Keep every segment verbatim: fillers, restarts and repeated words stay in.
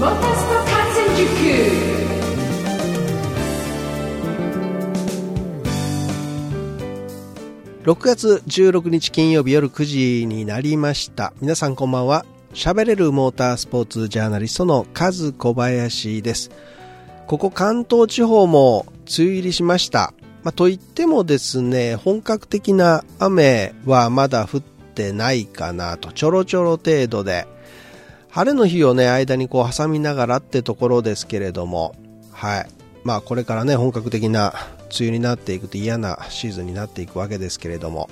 ろくがつじゅうろくにち金曜日夜くじになりました。皆さんこんばんは。喋れるモータースポーツジャーナリストのカズ小林です。ここ関東地方も梅雨入りしました。まあ、といってもですね、本格的な雨はまだ降ってないかなと、ちょろちょろ程度で晴れの日をね間にこう挟みながらってところですけれども、はい、まあこれからね本格的な梅雨になっていくと嫌なシーズンになっていくわけですけれども、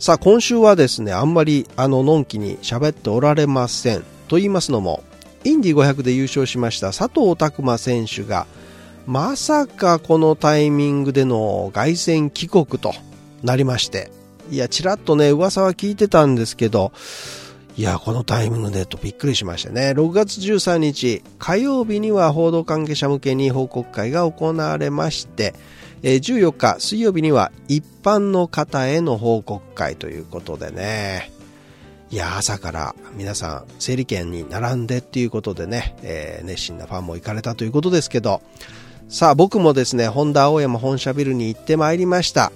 さあ今週はですねあんまりあののんきに喋っておられません。と言いますのも、インディごひゃくで優勝しました佐藤拓磨選手がまさかこのタイミングでの凱旋帰国となりまして、いやちらっとね噂は聞いてたんですけど、いやこのタイミングでとびっくりしましたね。ろくがつじゅうさんにち火曜日には報道関係者向けに報告会が行われまして、じゅうよっか水曜日には一般の方への報告会ということでね、いや朝から皆さん整理券に並んでっていうことでね、えー、熱心なファンも行かれたということですけど、さあ僕もですねホンダ青山本社ビルに行ってまいりました。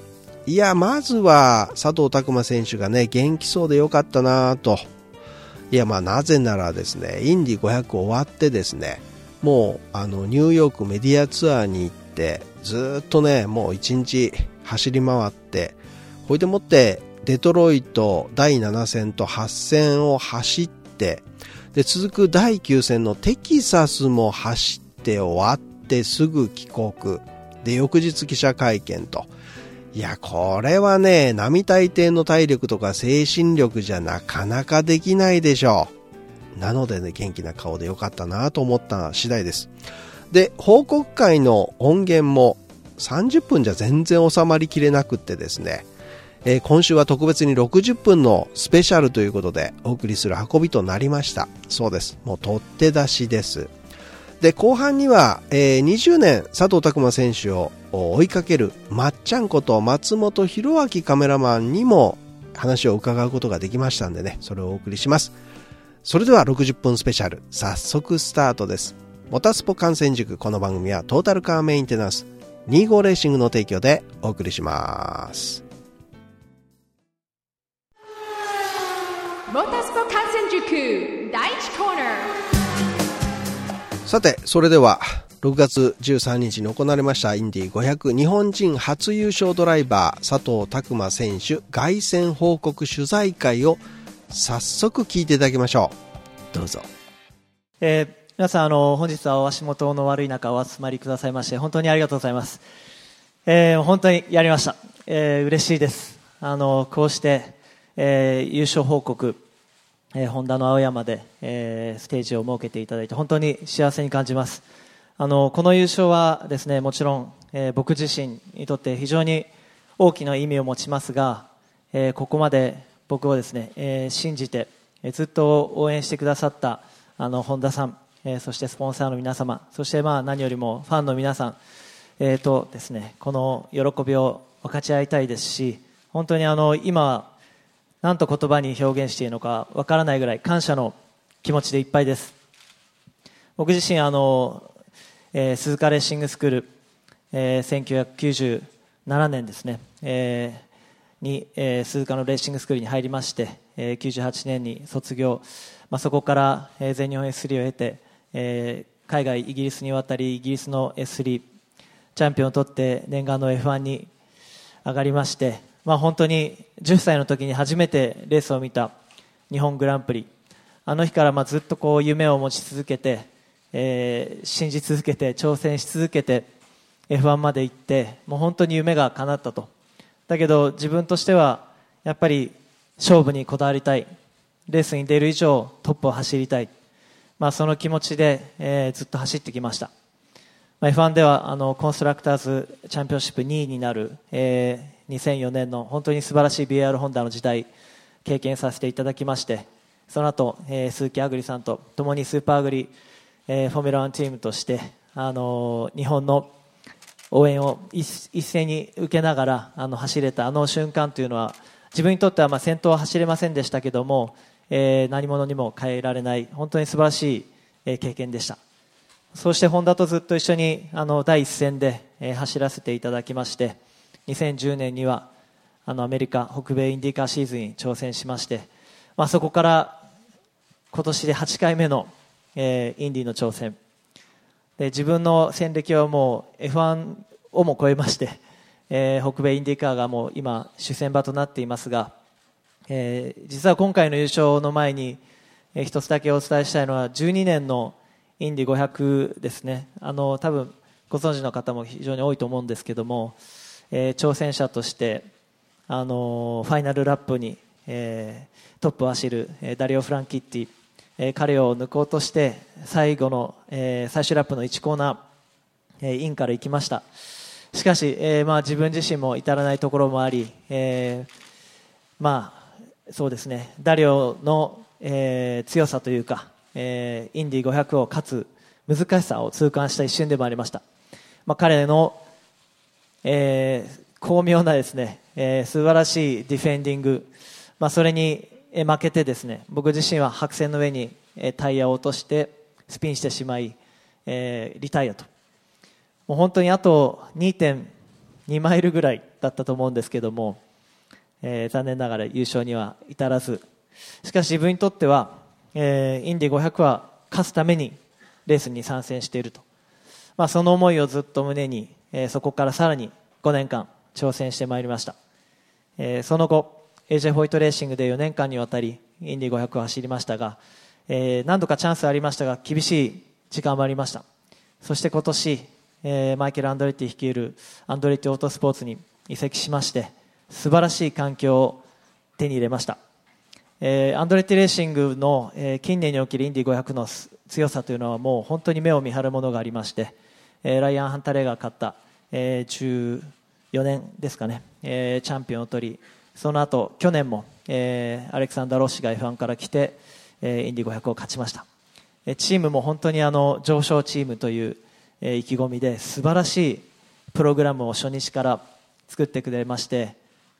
いやまずは佐藤拓磨選手がね元気そうでよかったなと。いやまあなぜならですね、インディごひゃく終わってですね、もうあのニューヨークメディアツアーに行ってずっとねもう一日走り回って、ほいでもってデトロイトだいなな戦とはち戦を走って、で続くだいきゅう戦のテキサスも走って終わってすぐ帰国で翌日記者会見と。いやこれはね並大抵の体力とか精神力じゃなかなかできないでしょう。なのでね元気な顔でよかったなと思った次第です。で報告会の音源もさんじゅっぷんじゃ全然収まりきれなくってですね、えー、今週は特別にろくじゅっぷんのスペシャルということでお送りする運びとなりました。そうです、もう取って出しです。で後半には、えー、にじゅうねん佐藤拓磨選手を追いかけるまっちゃんこと松本博明カメラマンにも話を伺うことができましたんでね、それをお送りします。それではろくじゅっぷんスペシャル早速スタートです。モタスポ観戦塾、この番組はトータルカーメンテナンスにじゅうごレーシングの提供でお送りします。モタスポ観戦塾だいいちコーナー。さてそれではろくがつじゅうさんにちに行われましたインディごひゃく日本人初優勝ドライバー佐藤拓磨選手凱旋報告取材会を早速聞いていただきましょう。どうぞ。えー、皆さんあの本日はお足元の悪い中お集まりくださいまして本当にありがとうございます。えー、本当にやりました、えー、嬉しいです。あのこうして、えー、優勝報告、えー、ホンダの青山で、えー、ステージを設けていただいて本当に幸せに感じます。あのこの優勝はですねもちろん、えー、僕自身にとって非常に大きな意味を持ちますが、えー、ここまで僕をですね、えー、信じて、えー、ずっと応援してくださったあの本田さん、えー、そしてスポンサーの皆様、そしてまあ何よりもファンの皆さん、えー、とですねこの喜びを分かち合いたいですし、本当にあの今何と言葉に表現していいのか分からないぐらい感謝の気持ちでいっぱいです。僕自身あのえー、鈴鹿レーシングスクール、えー、せんきゅうひゃくきゅうじゅうななねんですね、えー、に、えー、鈴鹿のレーシングスクールに入りまして、えー、きゅうじゅうはちねんに卒業、まあ、そこから、えー、全日本 エススリー を経て、えー、海外イギリスに渡りイギリスの エススリー チャンピオンを取って念願の エフワン に上がりまして、まあ、本当にじゅっさいの時に初めてレースを見た日本グランプリ、あの日からまあずっとこう夢を持ち続けて、えー、信じ続けて挑戦し続けて エフワン まで行って、もう本当に夢が叶ったと。だけど自分としてはやっぱり勝負にこだわりたい、レースに出る以上トップを走りたい、まあ、その気持ちで、えー、ずっと走ってきました。まあ、エフワン ではあのコンストラクターズチャンピオンシップにいになる、えー、にせんよねんの本当に素晴らしい ビーアール ホンダの時代経験させていただきまして、その後、えー、鈴木アグリさんと共にスーパーアグリえー、フォーミュラワンチームとして、あのー、日本の応援を 一, 一斉に受けながらあの走れたあの瞬間というのは、自分にとってはまあ先頭は走れませんでしたけども、えー、何者にも変えられない本当に素晴らしい経験でした。そうしてホンダとずっと一緒にあの第一線で、えー、走らせていただきまして、にせんじゅうねんにはあのアメリカ北米インディカーシーズンに挑戦しまして、まあ、そこから今年ではちかいめの、えー、インディの挑戦で、自分の戦歴はもう エフワン をも超えまして、えー、北米インディカーがもう今主戦場となっていますが、えー、実は今回の優勝の前に、えー、一つだけお伝えしたいのはじゅうにねんのインディごひゃくですね。あの多分ご存知の方も非常に多いと思うんですけども、えー、挑戦者として、あのー、ファイナルラップに、えー、トップを走る、えー、ダリオ・フランキッティ、えー、彼を抜こうとして最後の、えー、最終ラップのいちコーナー、えー、インから行きました。しかし、えーまあ、自分自身も至らないところもあり、えーまあ、そうですね、ダリオの、えー、強さというか、えー、インディごひゃくを勝つ難しさを痛感した一瞬でもありました。まあ、彼の、えー、巧妙なですね、えー、素晴らしいディフェンディング、まあ、それに負けてですね、僕自身は白線の上にタイヤを落としてスピンしてしまい、えー、リタイアと、もう本当にあと にてんに マイルぐらいだったと思うんですけども、えー、残念ながら優勝には至らず、しかし自分にとっては、えー、インディごひゃくは勝つためにレースに参戦していると、まあ、その思いをずっと胸に、えー、そこからさらにごねんかん挑戦してまいりました。えー、その後 エージェー ホイットレーシングでよねんかんにわたりインディごひゃくを走りましたが、えー、何度かチャンスありましたが厳しい時間もありました。そして今年、えー、マイケル・アンドレッティ率いるアンドレッティオートスポーツに移籍しまして、素晴らしい環境を手に入れました。えー、アンドレッティレーシングの、えー、近年におけるインディごひゃくの強さというのはもう本当に目を見張るものがありまして、えー、ライアン・ハンタレーが勝った、えー、じゅうよねんですかね、えー、チャンピオンを取り、その後去年も、えー、アレクサンダー・ロッシが エフワン から来て、えー、インディごひゃくを勝ちました。えー、チームも本当にあの上昇チームという、えー、意気込みで素晴らしいプログラムを初日から作ってくれまして、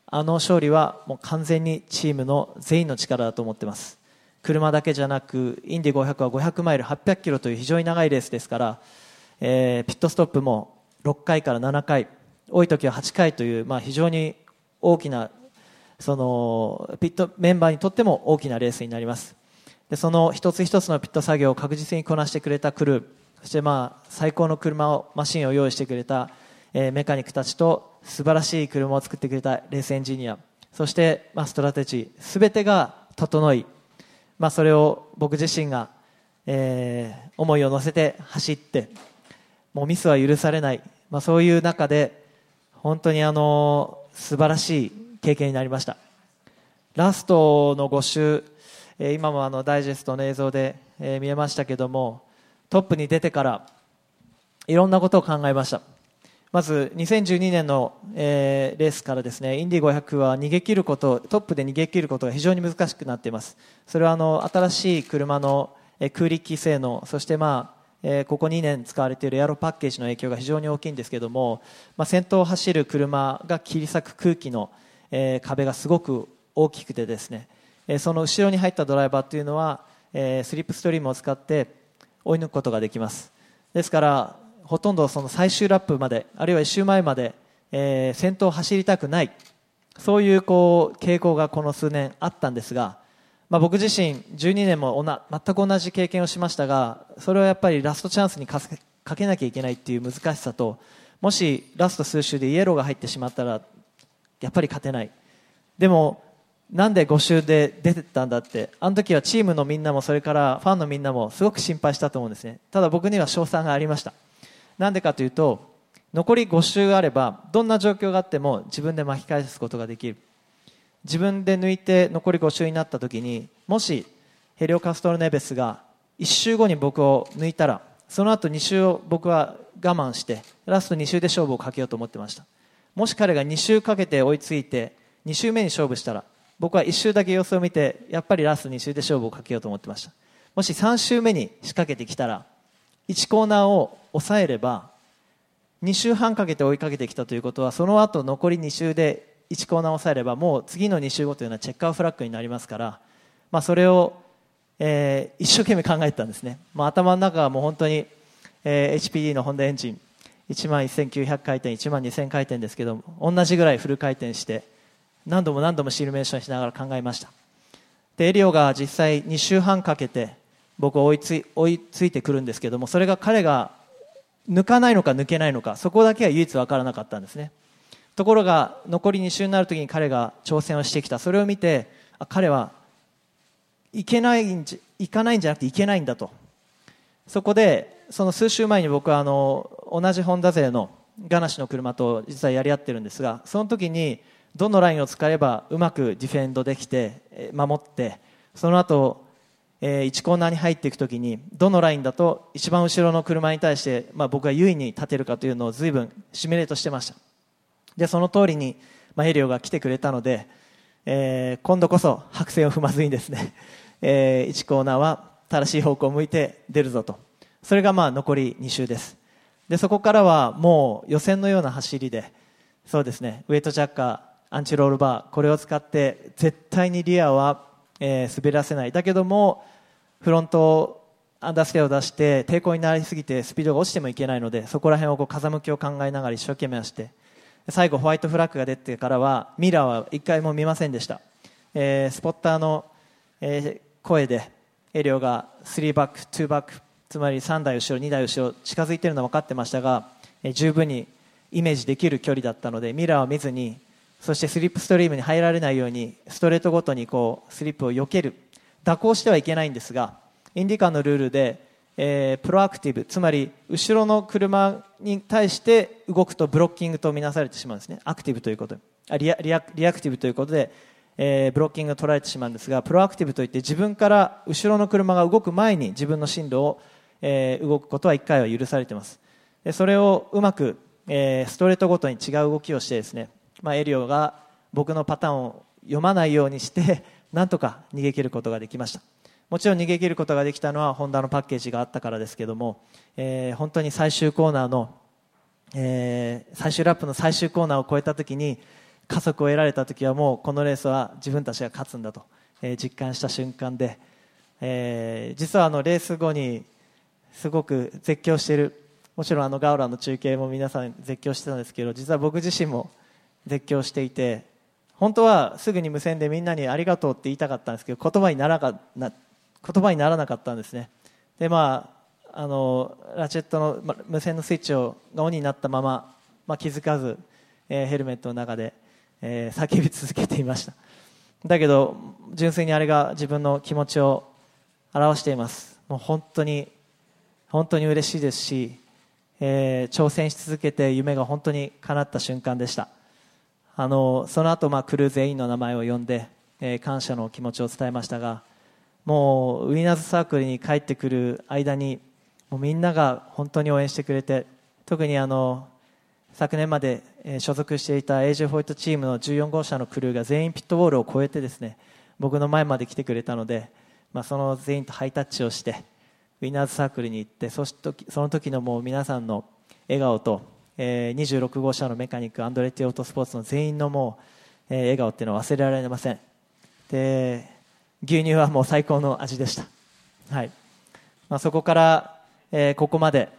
あの勝利はもう完全にチームの全員の力だと思ってます。車だけじゃなくインディごひゃくはごひゃくマイルはっぴゃくキロという非常に長いレースですから、えー、ピットストップもろっかいからななかい、多い時ははちかいという、まあ、非常に大きなそのピットメンバーにとっても大きなレースになります。でその一つ一つのピット作業を確実にこなしてくれたクルー、そしてまあ最高の車をマシンを用意してくれた、えー、メカニックたちと素晴らしい車を作ってくれたレースエンジニア、そしてストラテジー、すべてが整い、まあ、それを僕自身が、えー、思いを乗せて走って、もうミスは許されない、まあ、そういう中で本当にあの素晴らしい経験になりました。ラストのご周、えー、今もあのダイジェストの映像で、えー、見えましたけども、トップに出てからいろんなことを考えました。まずにせんじゅうにねんの、えー、レースからですね、インディごひゃくは逃げ切ること、トップで逃げ切ることが非常に難しくなっています。それはあの新しい車の、えー、空力性能、そして、まあえー、ここにねん使われているエアロパッケージの影響が非常に大きいんですけども、まあ、先頭を走る車が切り裂く空気の、えー、壁がすごく大きくてですね、えー、その後ろに入ったドライバーというのは、えー、スリップストリームを使って追い抜くことができます。ですからほとんどその最終ラップまで、あるいはいっしゅうまえまで、えー、先頭を走りたくない、そういう、こう傾向がこの数年あったんですが、まあ、僕自身じゅうにねんもおな全く同じ経験をしましたが、それはやっぱりラストチャンスにかけ、かけなきゃいけないっていう難しさと、もしラスト数周でイエローが入ってしまったらやっぱり勝てない、でもなんでご周で出てったんだって、あの時はチームのみんなもそれからファンのみんなもすごく心配したと思うんですね。ただ僕には勝算がありました。なんでかというと、残りご周あればどんな状況があっても自分で巻き返すことができる。自分で抜いて残りご周になった時に、もしヘリオ・カストロネベスがいっしゅうごに僕を抜いたら、その後に周を僕は我慢してラストに周で勝負をかけようと思ってました。もし彼がに周かけて追いついてに周目に勝負したら、僕はいっ周だけ様子を見てやっぱりラストに周で勝負をかけようと思ってました。もしさん周目に仕掛けてきたら、いちコーナーを抑えればに周半かけて追いかけてきたということは、その後残りに周でいちコーナーを抑えれば、もう次のに周後というのはチェッカーフラッグになりますから、まあ、それを、えー、一生懸命考えてたんですね。まあ、頭の中はもう本当に、えー、エイチピーディー のホンダエンジンいちまんせんきゅうひゃくかいてん、いちまんにせんかいてんですけども、同じぐらいフル回転して何度も何度もシミュレーションしながら考えました。でエリオが実際にしゅうはんかけて僕追いつい、追いついてくるんですけども、それが彼が抜かないのか抜けないのか、そこだけは唯一分からなかったんですね。ところが残りにしゅうになるときに彼が挑戦をしてきた、それを見て、あ、彼はいけないんじゃ、いかないんじゃなくていけないんだと。そこでその数週前に僕はあの同じホンダ勢のガナシの車と実はやり合ってるんですが、その時にどのラインを使えばうまくディフェンドできて守って、その後えー、いちコーナーに入っていくときにどのラインだと一番後ろの車に対して、まあ、僕が優位に立てるかというのを随分シミュレートしてました。でその通りに、まあ、エリオが来てくれたので、えー、今度こそ白線を踏まずにですね、えー、いちコーナーは正しい方向を向いて出るぞと。それがまあ残りに周です。でそこからはもう予選のような走りで、そうですね、ウェイトジャッカー、アンチロールバー、これを使って絶対にリアはえー、滑らせない。だけどもフロントアンダーステアを出して抵抗になりすぎてスピードが落ちてもいけないので、そこら辺をこう風向きを考えながら一生懸命走って、最後ホワイトフラッグが出てからはミラーは一回も見ませんでした、えー、スポッターの、えー、声でエリオがさんバック、にバック、つまりさんだい後ろにだい後ろ近づいているのは分かってましたが、えー、十分にイメージできる距離だったのでミラーを見ずに、そしてスリップストリームに入られないようにストレートごとにこうスリップを避ける、蛇行してはいけないんですが、インディカーのルールで、えー、プロアクティブ、つまり後ろの車に対して動くとブロッキングとみなされてしまうんですね。アクティブということで、あ、リア、リア、リアクティブということで、えー、ブロッキングが取られてしまうんですが、プロアクティブといって自分から後ろの車が動く前に自分の進路を、えー、動くことはいっかいは許されています。でそれをうまく、えー、ストレートごとに違う動きをしてですね、まあ、エリオが僕のパターンを読まないようにしてなんとか逃げ切ることができました。もちろん逃げ切ることができたのはホンダのパッケージがあったからですけども、えー、本当に最終コーナーの、えー、最終ラップの最終コーナーを越えたときに加速を得られたときはもうこのレースは自分たちが勝つんだと、えー、実感した瞬間で、えー、実はあのレース後にすごく絶叫している、もちろんあのガウラの中継も皆さん絶叫してたんですけど、実は僕自身も絶叫していて、本当はすぐに無線でみんなにありがとうって言いたかったんですけど言葉にならな、言葉にならなかったんですね。でまああのラチェットの、ま、無線のスイッチをがオンになったまま、まあ、気づかず、えー、ヘルメットの中で、えー、叫び続けていました。だけど純粋にあれが自分の気持ちを表しています。もう本当に本当に嬉しいですし、えー、挑戦し続けて夢が本当に叶った瞬間でした。あのその後、まあ、クルー全員の名前を呼んで、えー、感謝の気持ちを伝えましたが、もうウィナーズサークルに帰ってくる間にもうみんなが本当に応援してくれて、特にあの昨年まで、えー、所属していた エージェー ホイットチームのじゅうよん号車のクルーが全員ピットウォールを越えてですね、僕の前まで来てくれたので、まあ、その全員とハイタッチをしてウィナーズサークルに行って、そしてその時のもう皆さんの笑顔と、えー、にじゅうろく号車のメカニックアンドレッティオートスポーツの全員のもう、えー、笑顔っていうのは忘れられません。で牛乳はもう最高の味でした、はい。まあ、そこから、えー、ここまで、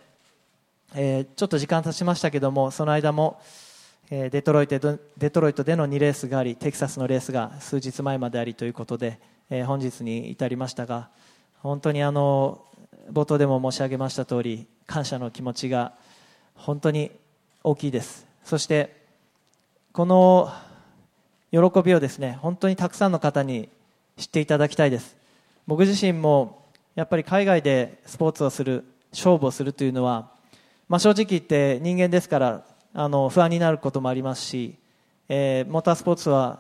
えー、ちょっと時間経ちましたけども、その間も、えー、デトロイトで、デトロイトでのにレースがあり、テキサスのレースが数日前までありということで、えー、本日に至りましたが、本当にあの冒頭でも申し上げました通り感謝の気持ちが本当に大きいです。そしてこの喜びをですね、本当にたくさんの方に知っていただきたいです。僕自身もやっぱり海外でスポーツをする、勝負をするというのは、まあ、正直言って人間ですからあの不安になることもありますし、えー、モータースポーツは、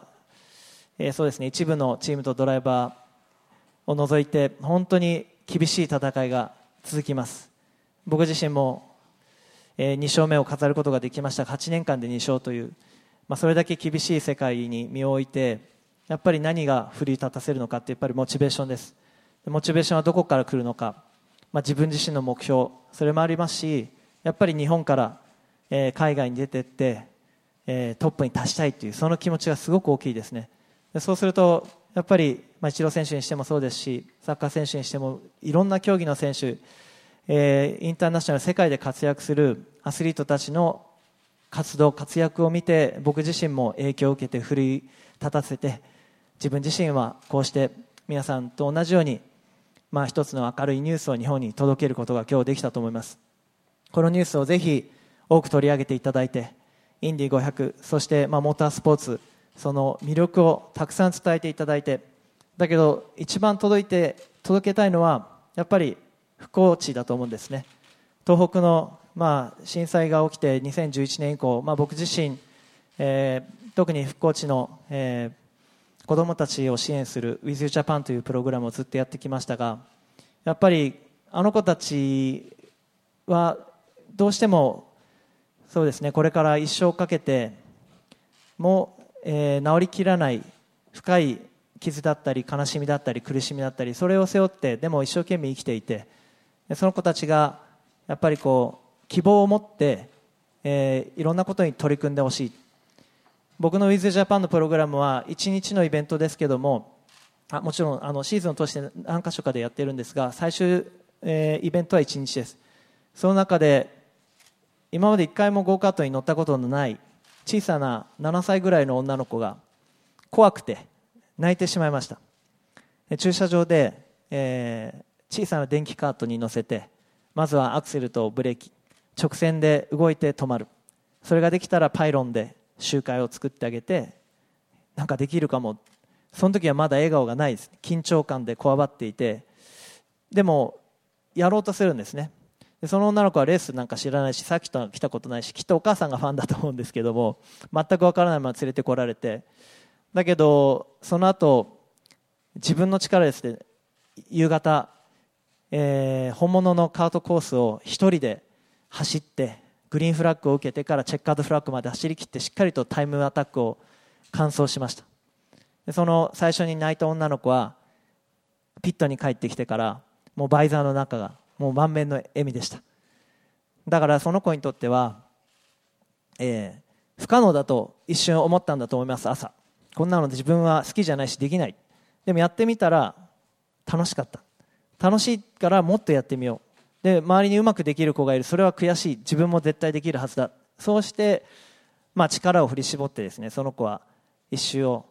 えーそうですね、一部のチームとドライバーを除いて本当に厳しい戦いが続きます。僕自身もに勝目を飾ることができましたが、はちねんかんでに勝という、まあ、それだけ厳しい世界に身を置いて、やっぱり何が奮い立たせるのかってやっぱりモチベーションです。モチベーションはどこから来るのか、まあ、自分自身の目標、それもありますし、やっぱり日本から、えー、海外に出ていって、えー、トップに達したいというその気持ちがすごく大きいですね。でそうするとやっぱり、まあ、イチロー選手にしてもそうですし、サッカー選手にしてもいろんな競技の選手、えー、インターナショナル世界で活躍するアスリートたちの活動活躍を見て、僕自身も影響を受けて奮い立たせて、自分自身はこうして皆さんと同じように、まあ、一つの明るいニュースを日本に届けることが今日できたと思います。このニュースをぜひ多く取り上げていただいて、インディごひゃく、そしてまあモータースポーツ、その魅力をたくさん伝えていただいて、だけど一番届いて届けたいのはやっぱり復興地だと思うんですね。東北のまあ震災が起きてにせんじゅういちねん以降、まあ、僕自身、えー、特に復興地の、えー、子どもたちを支援する with you japan というプログラムをずっとやってきましたが、やっぱりあの子たちはどうしてもそうですね、これから一生かけても、えー、治りきらない深い傷だったり悲しみだったり苦しみだったり、それを背負って、でも一生懸命生きていて、その子たちがやっぱりこう希望を持って、えー、いろんなことに取り組んでほしい。僕の with you japan のプログラムはいちにちのイベントですけども、あもちろんあのシーズンを通して何か所かでやってるんですが、最終、えー、イベントはいちにちです。その中で今までいっかいもゴーカートに乗ったことのない小さなななさいぐらいの女の子が怖くて泣いてしまいました。駐車場で、えー、小さな電気カートに乗せて、まずはアクセルとブレーキ、直線で動いて止まる、それができたらパイロンで周回を作ってあげて、なんかできるかも。その時はまだ笑顔がないです。緊張感でこわばっていて、でもやろうとするんですね。でその女の子はレースなんか知らないし、さっきと来たことないし、きっとお母さんがファンだと思うんですけども、全く分からないまま連れてこられて、だけどその後自分の力ですね、夕方、えー、本物のカートコースを一人で走って、グリーンフラッグを受けてからチェッカードフラッグまで走り切って、しっかりとタイムアタックを完走しました。でその最初に泣いた女の子はピットに帰ってきてから、もうバイザーの中がもう満面の笑みでした。だからその子にとっては、えー、不可能だと一瞬思ったんだと思います。朝こんなの自分は好きじゃないしできない、でもやってみたら楽しかった、楽しいからもっとやってみよう、で周りにうまくできる子がいる、それは悔しい、自分も絶対できるはずだ、そうして、まあ、力を振り絞ってですね、その子は一周を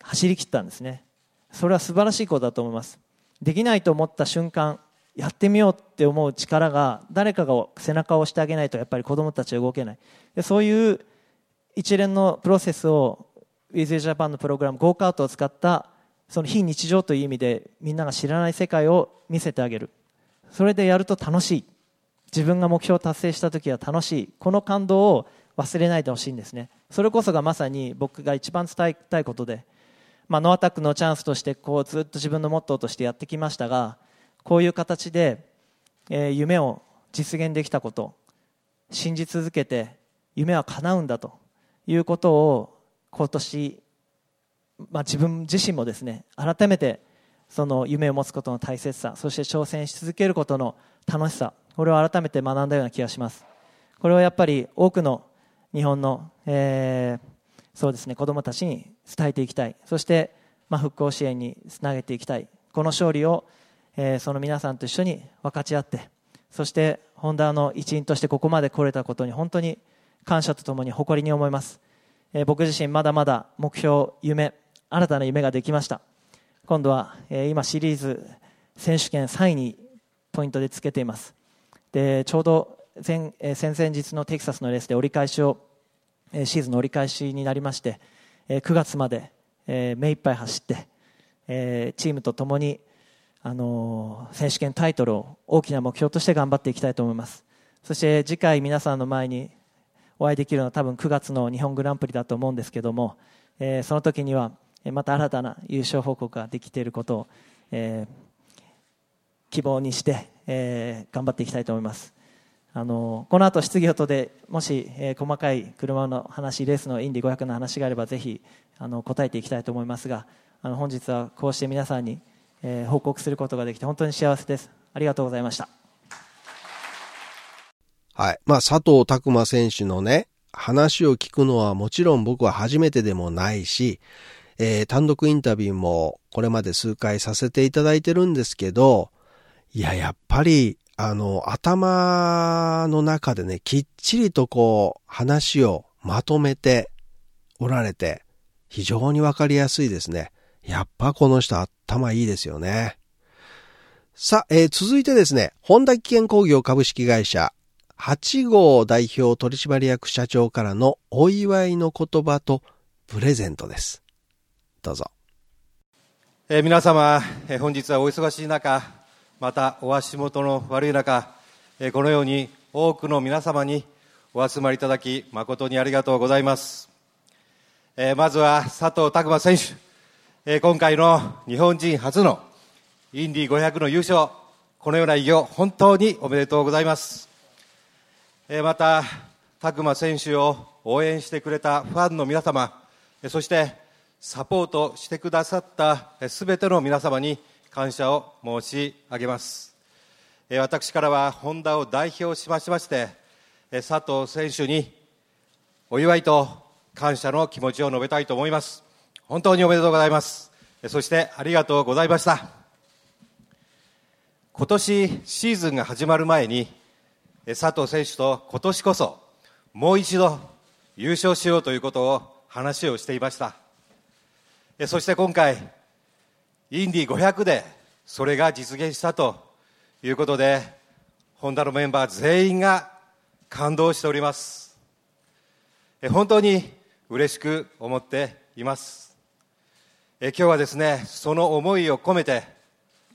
走り切ったんですね。それは素晴らしいことだと思います。できないと思った瞬間、やってみようって思う力が、誰かが背中を押してあげないとやっぱり子どもたちは動けない。でそういう一連のプロセスを with you japan のプログラム、ゴーカートを使ったその非日常という意味で、みんなが知らない世界を見せてあげる。それでやると楽しい、自分が目標を達成した時は楽しい、この感動を忘れないでほしいんですね。それこそがまさに僕が一番伝えたいことで、まあ、ノーアタックのチャンスとしてこうずっと自分のモットーとしてやってきましたが、こういう形で、えー、夢を実現できたこと、信じ続けて夢は叶うんだということを今年、まあ、自分自身もですね、改めてその夢を持つことの大切さ、そして挑戦し続けることの楽しさ、これを改めて学んだような気がします。これはやっぱり多くの日本の、えー、そうですね、子どもたちに伝えていきたい、そして、まあ、復興支援につなげていきたい。この勝利をえー、その皆さんと一緒に分かち合って、そしてホンダの一員としてここまで来れたことに本当に感謝とともに誇りに思います。えー、僕自身まだまだ目標、夢、新たな夢ができました。今度は、えー、今シリーズ選手権さんいにポイントでつけています。でちょうど前、えー、先々日のテキサスのレースで折り返しを、えー、シーズンの折り返しになりまして、えー、くがつまで、えー、目いっぱい走って、えー、チームとともにあの選手権タイトルを大きな目標として頑張っていきたいと思います。そして次回皆さんの前にお会いできるのは多分くがつの日本グランプリだと思うんですけども、えー、その時にはまた新たな優勝報告ができていることを、えー、希望にして、えー、頑張っていきたいと思います。あのこの後質疑応答でもし、えー、細かい車の話、レースのインディごひゃくの話があればぜひあの答えていきたいと思いますが、あの本日はこうして皆さんにえー、報告することができて本当に幸せです。ありがとうございました。はい、まあ佐藤拓磨選手のね、話を聞くのはもちろん僕は初めてでもないし、えー、単独インタビューもこれまで数回させていただいてるんですけど、いややっぱりあの、頭の中でね、きっちりとこう、話をまとめておられて、非常にわかりやすいですね。やっぱこの人頭いいですよね。さあ、えー、続いてですね、ホンダ機嫌工業株式会社はち号代表取締役社長からのお祝いの言葉とプレゼントです。どうぞ。えー、皆様、えー、本日はお忙しい中、またお足元の悪い中、えー、このように多くの皆様にお集まりいただき誠にありがとうございます。えー、まずは佐藤拓磨選手、えー、今回の日本人初のインディごひゃくの優勝、このような偉業、本当におめでとうございます。えー、また、拓磨選手を応援してくれたファンの皆様、そしてサポートしてくださったすべての皆様に感謝を申し上げます。えー、私からはホンダを代表しましまして、佐藤選手にお祝いと感謝の気持ちを述べたいと思います。本当におめでとうございます。そしてありがとうございました。今年シーズンが始まる前に佐藤選手と今年こそもう一度優勝しようということを話をしていました。そして今回インディごひゃくでそれが実現したということで、ホンダのメンバー全員が感動しております。本当に嬉しく思っています。今日はですね、その思いを込めて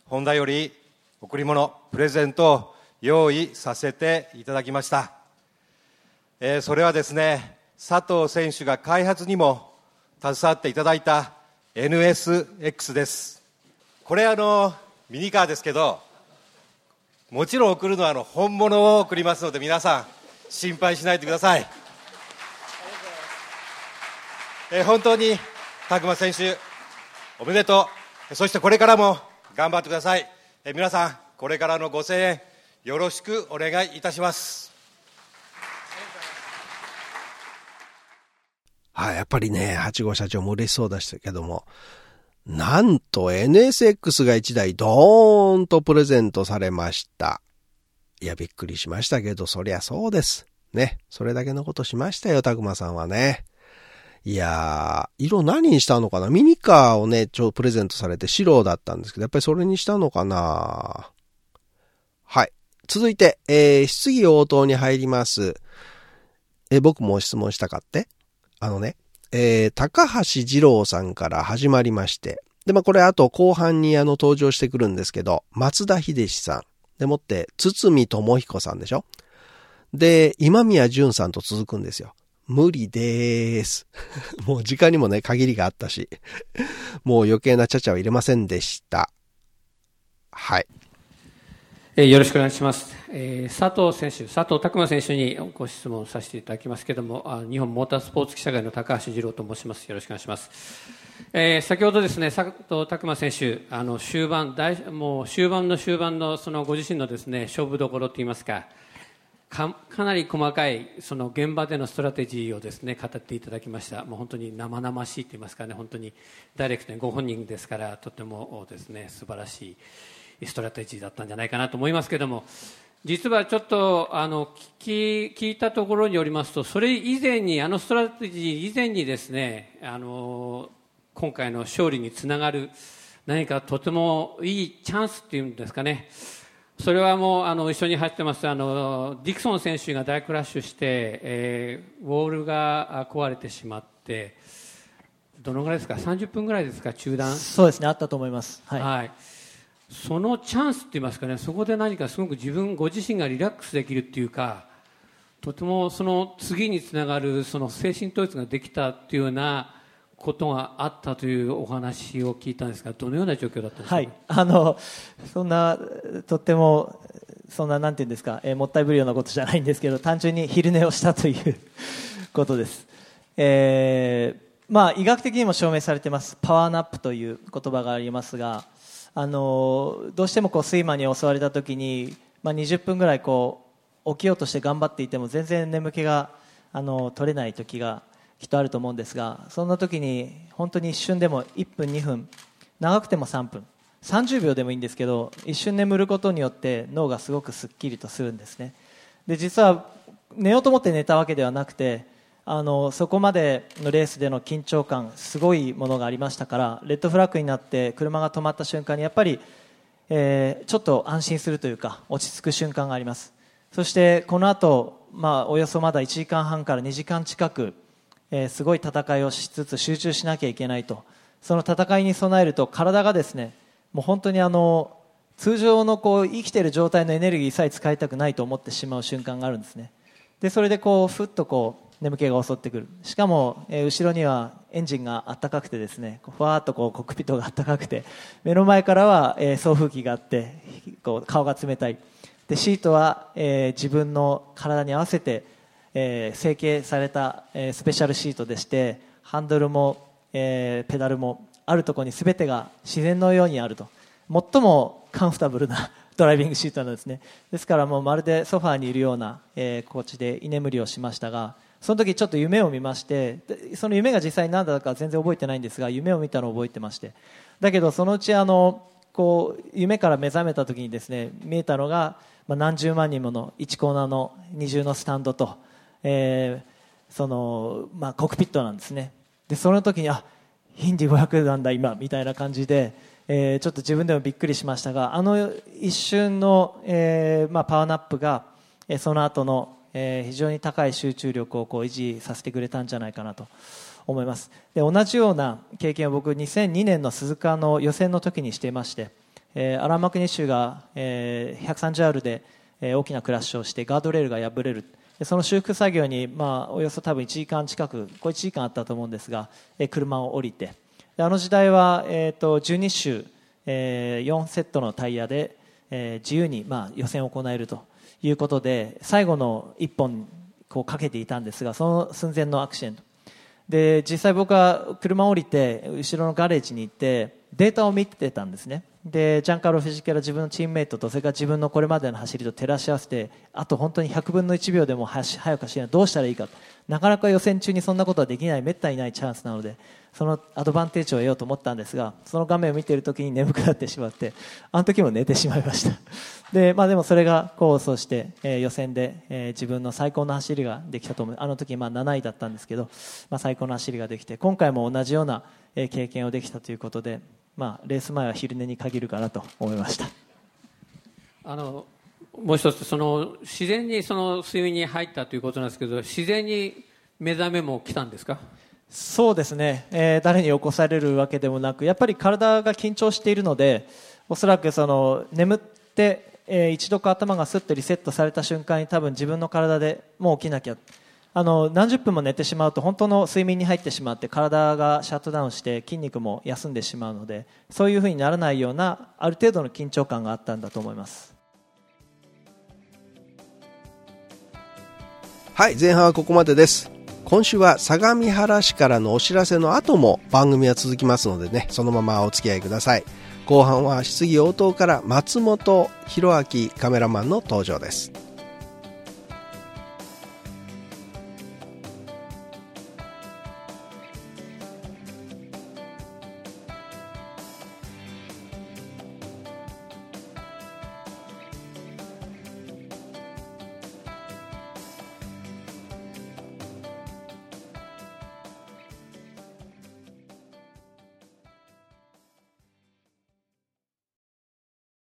ホンダより贈り物、プレゼントを用意させていただきました。えー、それはですね、佐藤選手が開発にも携わっていただいた エヌエスエックス です。これあのミニカーですけど、もちろん贈るのはあの本物を贈りますので、皆さん心配しないでください。えー、本当に拓磨選手おめでとう。そしてこれからも頑張ってください。え皆さん、これからのご声援よろしくお願いいたします。はい、やっぱりね、はち号社長も嬉しそうでしたけども、なんと エヌエスエックス がいちだいドーンとプレゼントされました。いや、びっくりしましたけど、そりゃそうですね。それだけのことしましたよ、拓磨さんはね。いやー、色何にしたのかな。ミニカーをね、ちょ、プレゼントされて白だったんですけど、やっぱりそれにしたのかな。はい。続いて、えー、質疑応答に入ります。え、僕も質問したかって。あのね、えー、高橋二郎さんから始まりまして。で、まあ、これあと後半にあの登場してくるんですけど、松田秀司さん。でもって、堤智彦さんでしょ。で、今宮淳さんと続くんですよ。無理でーす。もう時間にもね、限りがあったし、もう余計なちゃちゃは入れませんでした。はい。えー、よろしくお願いします。えー、佐藤選手、佐藤拓磨選手にご質問させていただきますけれども、あ、日本モータースポーツ記者会の高橋二郎と申します。よろしくお願いします。えー、先ほどですね、佐藤拓磨選手、あの、終盤、大、もう終盤の終盤のそのご自身のですね、勝負どころといいますか、か, かなり細かいその現場でのストラテジーをですね、語っていただきました。もう本当に生々しいと言いますかね、本当にダイレクトにご本人ですから、とてもですね、素晴らしいストラテジーだったんじゃないかなと思いますけれども、実はちょっとあの 聞, き聞いたところによりますと、それ以前に、あのストラテジー以前にですね、あの今回の勝利につながる何かとてもいいチャンスというんですかね、それはもうあの一緒に入ってますあのディクソン選手が大クラッシュして、えー、ウォールが壊れてしまって、どのぐらいですか、さんじゅっぷんぐらいですか、中断。そうですね、あったと思います。はい、はい、そのチャンスといいますかね、そこで何かすごく自分ご自身がリラックスできるというか、とてもその次につながるその精神統一ができたというようなことがあったというお話を聞いたんですが、どのような状況だったんですか。はい、あのそんなとってもそんななんていうんですか、えー、もったいぶるようなことじゃないんですけど、単純に昼寝をしたということです。えー、まあ医学的にも証明されていますパワーナップという言葉がありますが、あのどうしてもこう睡魔に襲われたときに、まあ、にじゅっぷんぐらいこう起きようとして頑張っていても全然眠気があの取れないときがきっとあると思うんですが、そんな時に本当に一瞬でもいっぷんにふん、長くてもさんぷんさんじゅうびょうでもいいんですけど、一瞬眠ることによって脳がすごくすっきりとするんですね。で、実は寝ようと思って寝たわけではなくて、あのそこまでのレースでの緊張感、すごいものがありましたから、レッドフラッグになって車が止まった瞬間にやっぱり、えー、ちょっと安心するというか落ち着く瞬間があります。そしてこの後、まあおよそまだいちじかんはんからにじかん近く、えー、すごい戦いをしつつ集中しなきゃいけないと。その戦いに備えると体がですね、もう本当にあの通常のこう生きている状態のエネルギーさえ使いたくないと思ってしまう瞬間があるんですね。でそれでこうふっとこう眠気が襲ってくる。しかも、えー、後ろにはエンジンがあったかくてですね、ふわーっとこうコックピットがあったかくて、目の前からは、えー、送風機があってこう顔が冷たい。でシートは、えー、自分の体に合わせて、えー、成形された、えー、スペシャルシートでして、ハンドルも、えー、ペダルもあるところに全てが自然のようにあると。最もカンフォータブルなドライビングシートなんですね。ですからもうまるでソファーにいるような、えー、心地で居眠りをしましたが、その時ちょっと夢を見まして、その夢が実際何だか全然覚えてないんですが、夢を見たのを覚えてまして、だけどそのうちあのこう夢から目覚めた時にですね、見えたのが、まあ、何十万人ものいちコーナーの二重のスタンドと、えーそのまあ、コックピットなんですね。でその時に、あ、ヒンディごひゃくなんだ今みたいな感じで、えー、ちょっと自分でもびっくりしましたが、あの一瞬の、えーまあ、パワーナップが、えー、その後の、えー、非常に高い集中力をこう維持させてくれたんじゃないかなと思います。で同じような経験を僕にせんにねんの鈴鹿の予選の時にしていまして、えー、アラン・マクニッシュが、えー、ひゃくさんじゅうアール で、えー、大きなクラッシュをして、ガードレールが破れる。その修復作業に、まあ、およそ多分いちじかん近く、こういちじかんあったと思うんですが、え車を降りて、であの時代は、えー、とじゅうにしゅう、えー、よんセットのタイヤで、えー、自由に、まあ、予選を行えるということで、最後のいっぽんこうかけていたんですが、その寸前のアクシデントで、実際僕は車を降りて後ろのガレージに行ってデータを見てたんですね。でジャンカーロ・フィジケラ、自分のチームメイトと、それから自分のこれまでの走りと照らし合わせて、あと本当にひゃくぶんのいちびょうでも早く走るのはどうしたらいいか、なかなか予選中にそんなことはできない、めったにないチャンスなので、そのアドバンテージを得ようと思ったんですが、その画面を見ているときに眠くなってしまって、あの時も寝てしまいましたで、まあ、でもそれが功を奏して、えー、予選で、えー、自分の最高の走りができたと思う。あの時まあなないだったんですけど、まあ、最高の走りができて、今回も同じような経験をできたということで、まあ、レース前は昼寝に限るかなと思いました。あのもう一つ、その自然にその睡眠に入ったということなんですけど、自然に目覚めも来たんですか？そうですね、えー、誰に起こされるわけでもなく、やっぱり体が緊張しているので、おそらくその眠って、えー、一度頭がすっとリセットされた瞬間に、多分自分の体でもう起きなきゃ、あの何十分も寝てしまうと本当の睡眠に入ってしまって、体がシャットダウンして筋肉も休んでしまうので、そういうふうにならないようなある程度の緊張感があったんだと思います。はい、前半はここまでです。今週は相模原市からのお知らせの後も番組は続きますのでね、そのままお付き合いください。後半は質疑応答から松本弘明カメラマンの登場です。